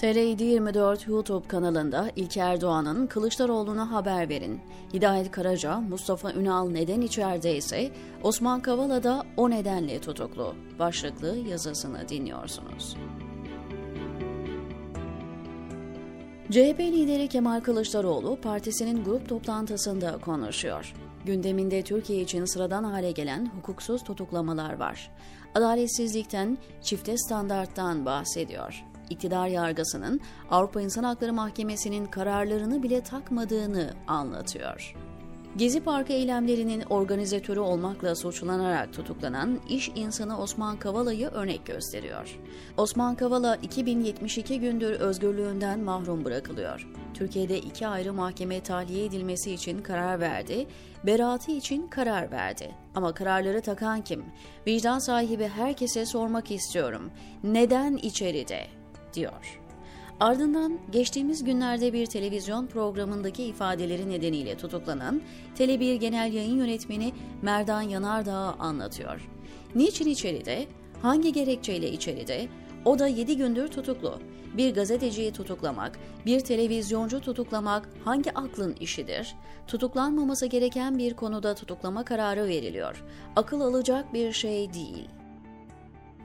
TRT 24 YouTube kanalında İlker Doğan'ın Kılıçdaroğlu'na haber verin. Hidayet Karaca, Mustafa Ünal neden içerideyse Osman Kavala da o nedenle tutuklu başlıklı yazısını dinliyorsunuz. CHP lideri Kemal Kılıçdaroğlu partisinin grup toplantısında konuşuyor. Gündeminde Türkiye için sıradan hale gelen hukuksuz tutuklamalar var. Adaletsizlikten, çifte standarttan bahsediyor. İktidar yargısının Avrupa İnsan Hakları Mahkemesi'nin kararlarını bile takmadığını anlatıyor. Gezi Parkı eylemlerinin organizatörü olmakla suçlanarak tutuklanan iş insanı Osman Kavala'yı örnek gösteriyor. Osman Kavala 2072 gündür özgürlüğünden mahrum bırakılıyor. Türkiye'de 2 ayrı mahkeme tahliye edilmesi için karar verdi, beraatı için karar verdi. Ama kararları takan kim? Vicdan sahibi herkese sormak istiyorum. Neden içeride? Diyor. Ardından geçtiğimiz günlerde bir televizyon programındaki ifadeleri nedeniyle tutuklanan Tele1 Genel Yayın Yönetmeni Merdan Yanardağ anlatıyor. Niçin içeride? Hangi gerekçeyle içeride? O da 7 gündür tutuklu. Bir gazeteciyi tutuklamak, bir televizyoncu tutuklamak hangi aklın işidir? Tutuklanmaması gereken bir konuda tutuklama kararı veriliyor. Akıl alacak bir şey değil.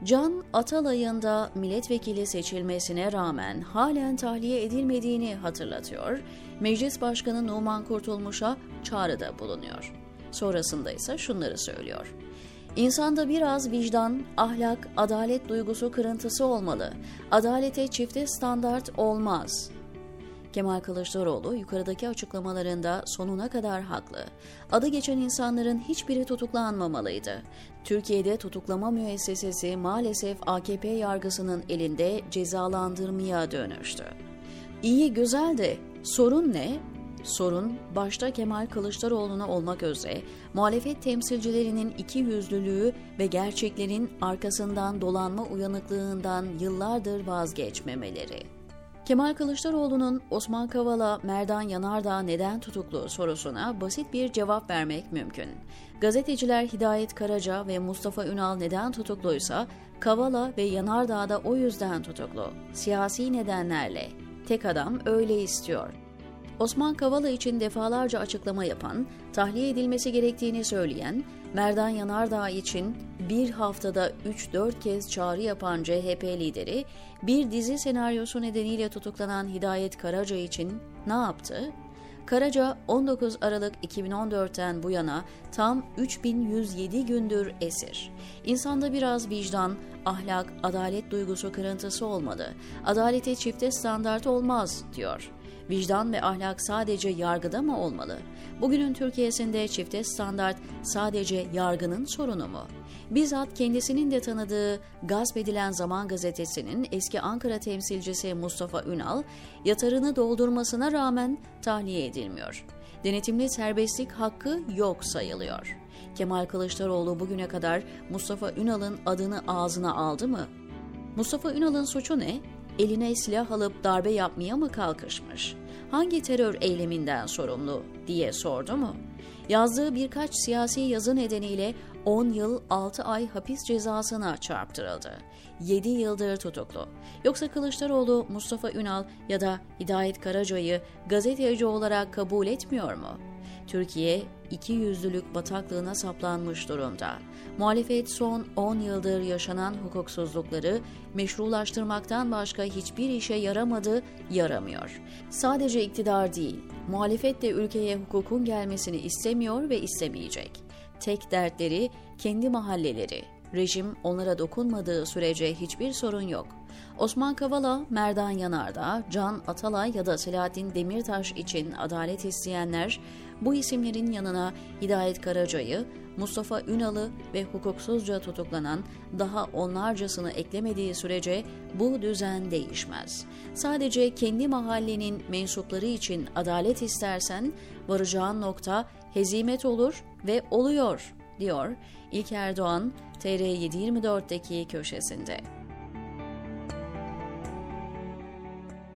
Can Atalay'ın da milletvekili seçilmesine rağmen halen tahliye edilmediğini hatırlatıyor, Meclis Başkanı Numan Kurtulmuş'a çağrıda bulunuyor. Sonrasında ise şunları söylüyor. İnsanda biraz vicdan, ahlak, adalet duygusu kırıntısı olmalı. Adalete çifte standart olmaz. Kemal Kılıçdaroğlu yukarıdaki açıklamalarında sonuna kadar haklı. Adı geçen insanların hiçbiri tutuklanmamalıydı. Türkiye'de tutuklama müessesesi maalesef AKP yargısının elinde cezalandırmaya dönüştü. İyi güzel de sorun ne? Sorun başta Kemal Kılıçdaroğlu'na olmak üzere muhalefet temsilcilerinin ikiyüzlülüğü ve gerçeklerin arkasından dolanma uyanıklığından yıllardır vazgeçmemeleri. Kemal Kılıçdaroğlu'nun Osman Kavala, Merdan Yanardağ neden tutuklu sorusuna basit bir cevap vermek mümkün. Gazeteciler Hidayet Karaca ve Mustafa Ünal neden tutukluysa Kavala ve Yanardağ da o yüzden tutuklu. Siyasi nedenlerle. Tek adam öyle istiyor. Osman Kavala için defalarca açıklama yapan, tahliye edilmesi gerektiğini söyleyen, Merdan Yanardağ için bir haftada 3-4 kez çağrı yapan CHP lideri, bir dizi senaryosu nedeniyle tutuklanan Hidayet Karaca için ne yaptı? Karaca 19 Aralık 2014'ten bu yana tam 3107 gündür esir. İnsanda biraz vicdan, ahlak, adalet duygusu kırıntısı olmalı. Adalete çifte standart olmaz diyor. Vicdan ve ahlak sadece yargıda mı olmalı? Bugünün Türkiye'sinde çifte standart sadece yargının sorunu mu? Bizzat kendisinin de tanıdığı gasp edilen Zaman Gazetesi'nin eski Ankara temsilcisi Mustafa Ünal, yatarını doldurmasına rağmen tahliye edilmiyor. Denetimli serbestlik hakkı yok sayılıyor. Kemal Kılıçdaroğlu bugüne kadar Mustafa Ünal'ın adını ağzına aldı mı? Mustafa Ünal'ın suçu ne? Eline silah alıp darbe yapmaya mı kalkışmış? Hangi terör eyleminden sorumlu diye sordu mu? Yazdığı birkaç siyasi yazı nedeniyle 10 yıl 6 ay hapis cezasına çarptırıldı. 7 yıldır tutuklu. Yoksa Kılıçdaroğlu, Mustafa Ünal ya da Hidayet Karaca'yı gazeteci olarak kabul etmiyor mu? Türkiye ikiyüzlülük bataklığına saplanmış durumda. Muhalefet son 10 yıldır yaşanan hukuksuzlukları meşrulaştırmaktan başka hiçbir işe yaramadı, yaramıyor. Sadece iktidar değil, muhalefet de ülkeye hukukun gelmesini istemiyor ve istemeyecek. Tek dertleri kendi mahalleleri. Rejim onlara dokunmadığı sürece hiçbir sorun yok. Osman Kavala, Merdan Yanardağ, Can Atalay ya da Selahattin Demirtaş için adalet isteyenler bu isimlerin yanına Hidayet Karaca'yı, Mustafa Ünal'ı ve hukuksuzca tutuklanan daha onlarcasını eklemediği sürece bu düzen değişmez. Sadece kendi mahallenin mensupları için adalet istersen varacağın nokta hezimet olur ve oluyor, diyor İlker Doğan, TR724'deki köşesinde.